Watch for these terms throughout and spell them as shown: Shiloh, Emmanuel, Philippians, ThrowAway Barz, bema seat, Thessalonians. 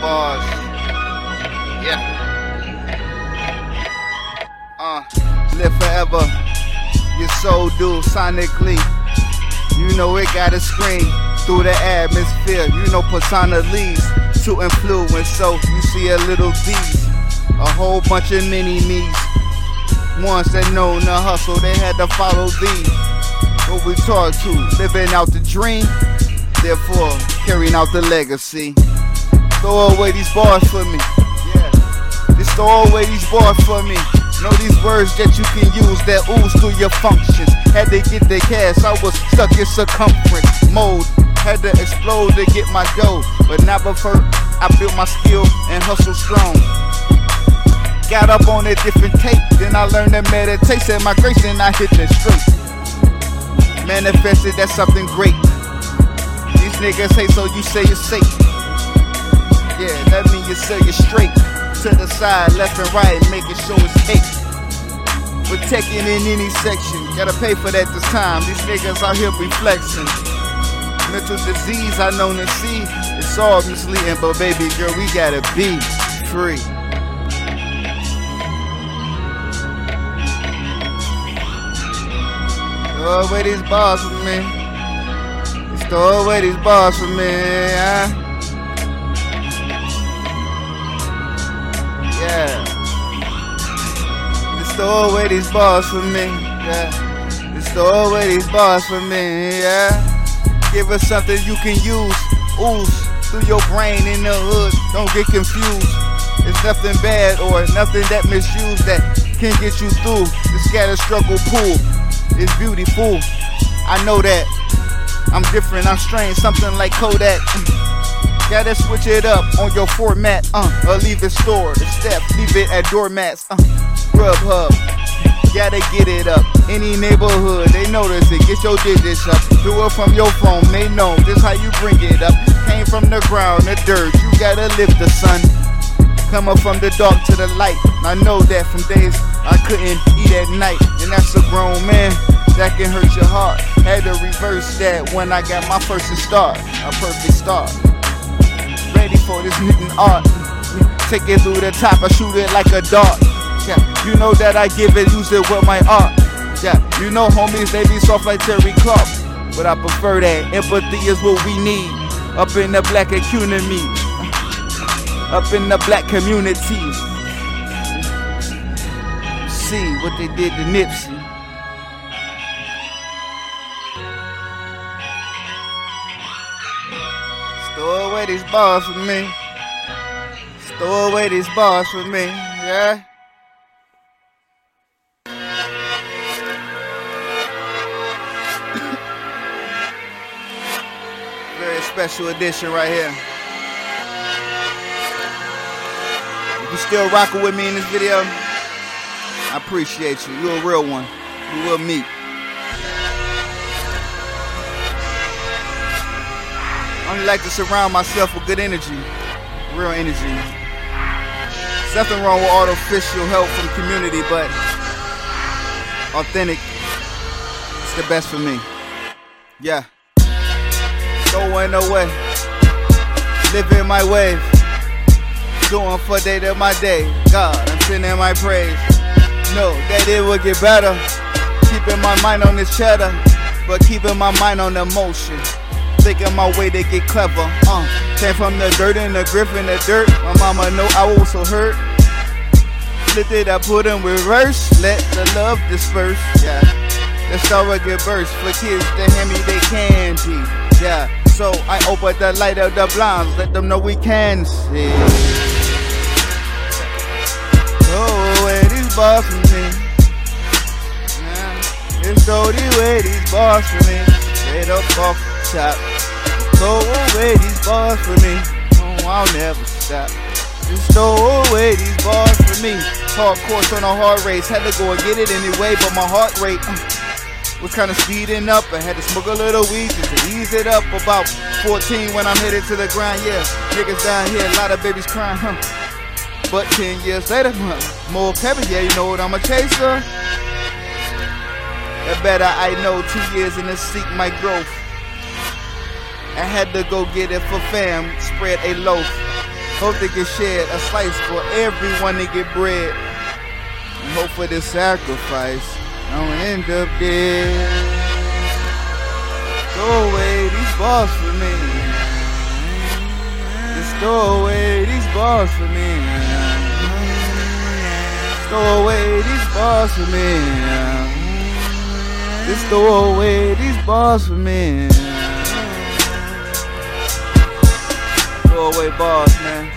Barz. Yeah. Live forever. Your soul do sonically. You know it gotta scream through the atmosphere. You know persona leads to influence. So you see a little D's, a whole bunch of mini me's. Ones that known the hustle, they had to follow these. What we taught to, living out the dream, therefore carrying out the legacy. Throw away these bars for me. Yeah. Just throw away these bars for me. Know these words that you can use that ooze through your functions. Had to get the cash, I was stuck in circumference mode. Had to explode to get my dough, but not before I built my skill and hustle strong. Got up on a different tape, then I learned to meditate. Said my grace and I hit the straight. Manifested that's something great. These niggas hate, so you say it's safe. Yeah, that mean you sell you straight to the side, left and right, making sure it's cake. Protecting in any section, gotta pay for that this time. These niggas out here be flexing. Mental disease I known to see, it's all misleading, but baby girl, we gotta be free. Throw away these bars for me. Just throw away these bars for me. Yeah. Just throw away these bars for me. Yeah. Just throw away these bars for me. Yeah. Give us something you can use. Ooze through your brain in the hood. Don't get confused. It's nothing bad or nothing that misused that can get you through the scatter struggle pool. It's beautiful. I know that. I'm different. I'm strange. Something like Kodak. Gotta switch it up on your format, or leave it stored, the step, leave it at doormats, Grubhub, gotta get it up, any neighborhood, they notice it, get your digits up, do it from your phone, they know, this how you bring it up, came from the ground, the dirt, you gotta lift the sun, coming from the dark to the light, I know that from days I couldn't eat at night, and that's a grown man, that can hurt your heart, had to reverse that when I got my first start, a perfect start. Ready for this knitting art. Take it through the top, I shoot it like a dart. Yeah, you know that I give it, use it with my art. Yeah, you know homies, they be soft like Terry Clark, but I prefer that. Empathy is what we need up in the black economy, up in the black community. See what they did to Nipsey. Throw away these bars for me. Throw away these bars for me, yeah. Very special edition right here. If you still rocking with me in this video, I appreciate you. You're a real one. You will meet. I only like to surround myself with good energy, real energy. There's nothing wrong with artificial help from the community, but authentic is the best for me. Yeah. Throwing away, living my wave, doing for day to my day. God, I'm sending my praise. Know that it will get better. Keeping my mind on this cheddar, but keeping my mind on the motion. Thinking my way to get clever, Came from the dirt and the grip and the dirt. My mama know I was so hurt. Flipped it, I put in reverse. Let the love disperse, yeah. The star get burst for kids to hand me they candy, yeah. So I open the light of the blinds, let them know we can see. Throw away these bars for me. and throw away these bars for me. Straight up off the top. Throw away these bars for me. Oh, I'll never stop. Just throw away these bars for me. Hard course on a hard race. Had to go and get it anyway, but my heart rate was kind of speeding up. I had to smoke a little weed just to ease it up. About 14 when I'm headed to the grind, yeah. Niggas down here, a lot of babies crying, But 10 years later, more pepper, yeah, you know what I'm a chaser. The better I know, 2 years in the seek my growth. I had to go get it for fam, spread a loaf. Hope they get shared, a slice for everyone to get bread. And hope for this sacrifice don't end up dead. Throw away these bars for me. Just throw away these bars for me. Just throw away these bars for me. Just throw away these bars for me. Throw away bars, man.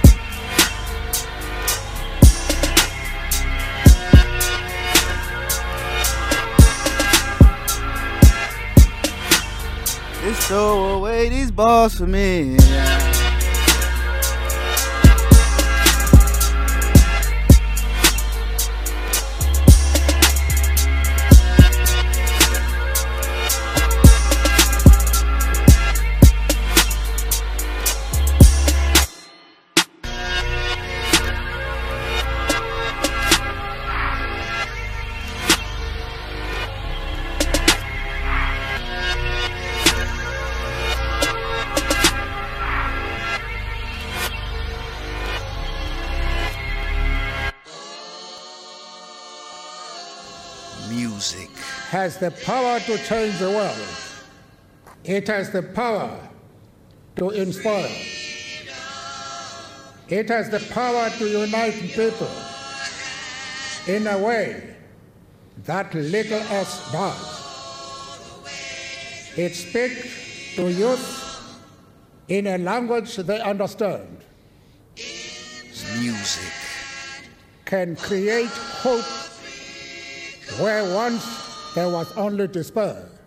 Just throw away these bars for me. Music has the power to change the world. It has the power to inspire. It has the power to unite people in a way that little else does. It speaks to youth in a language they understand. Music can create hope where once there was only despair.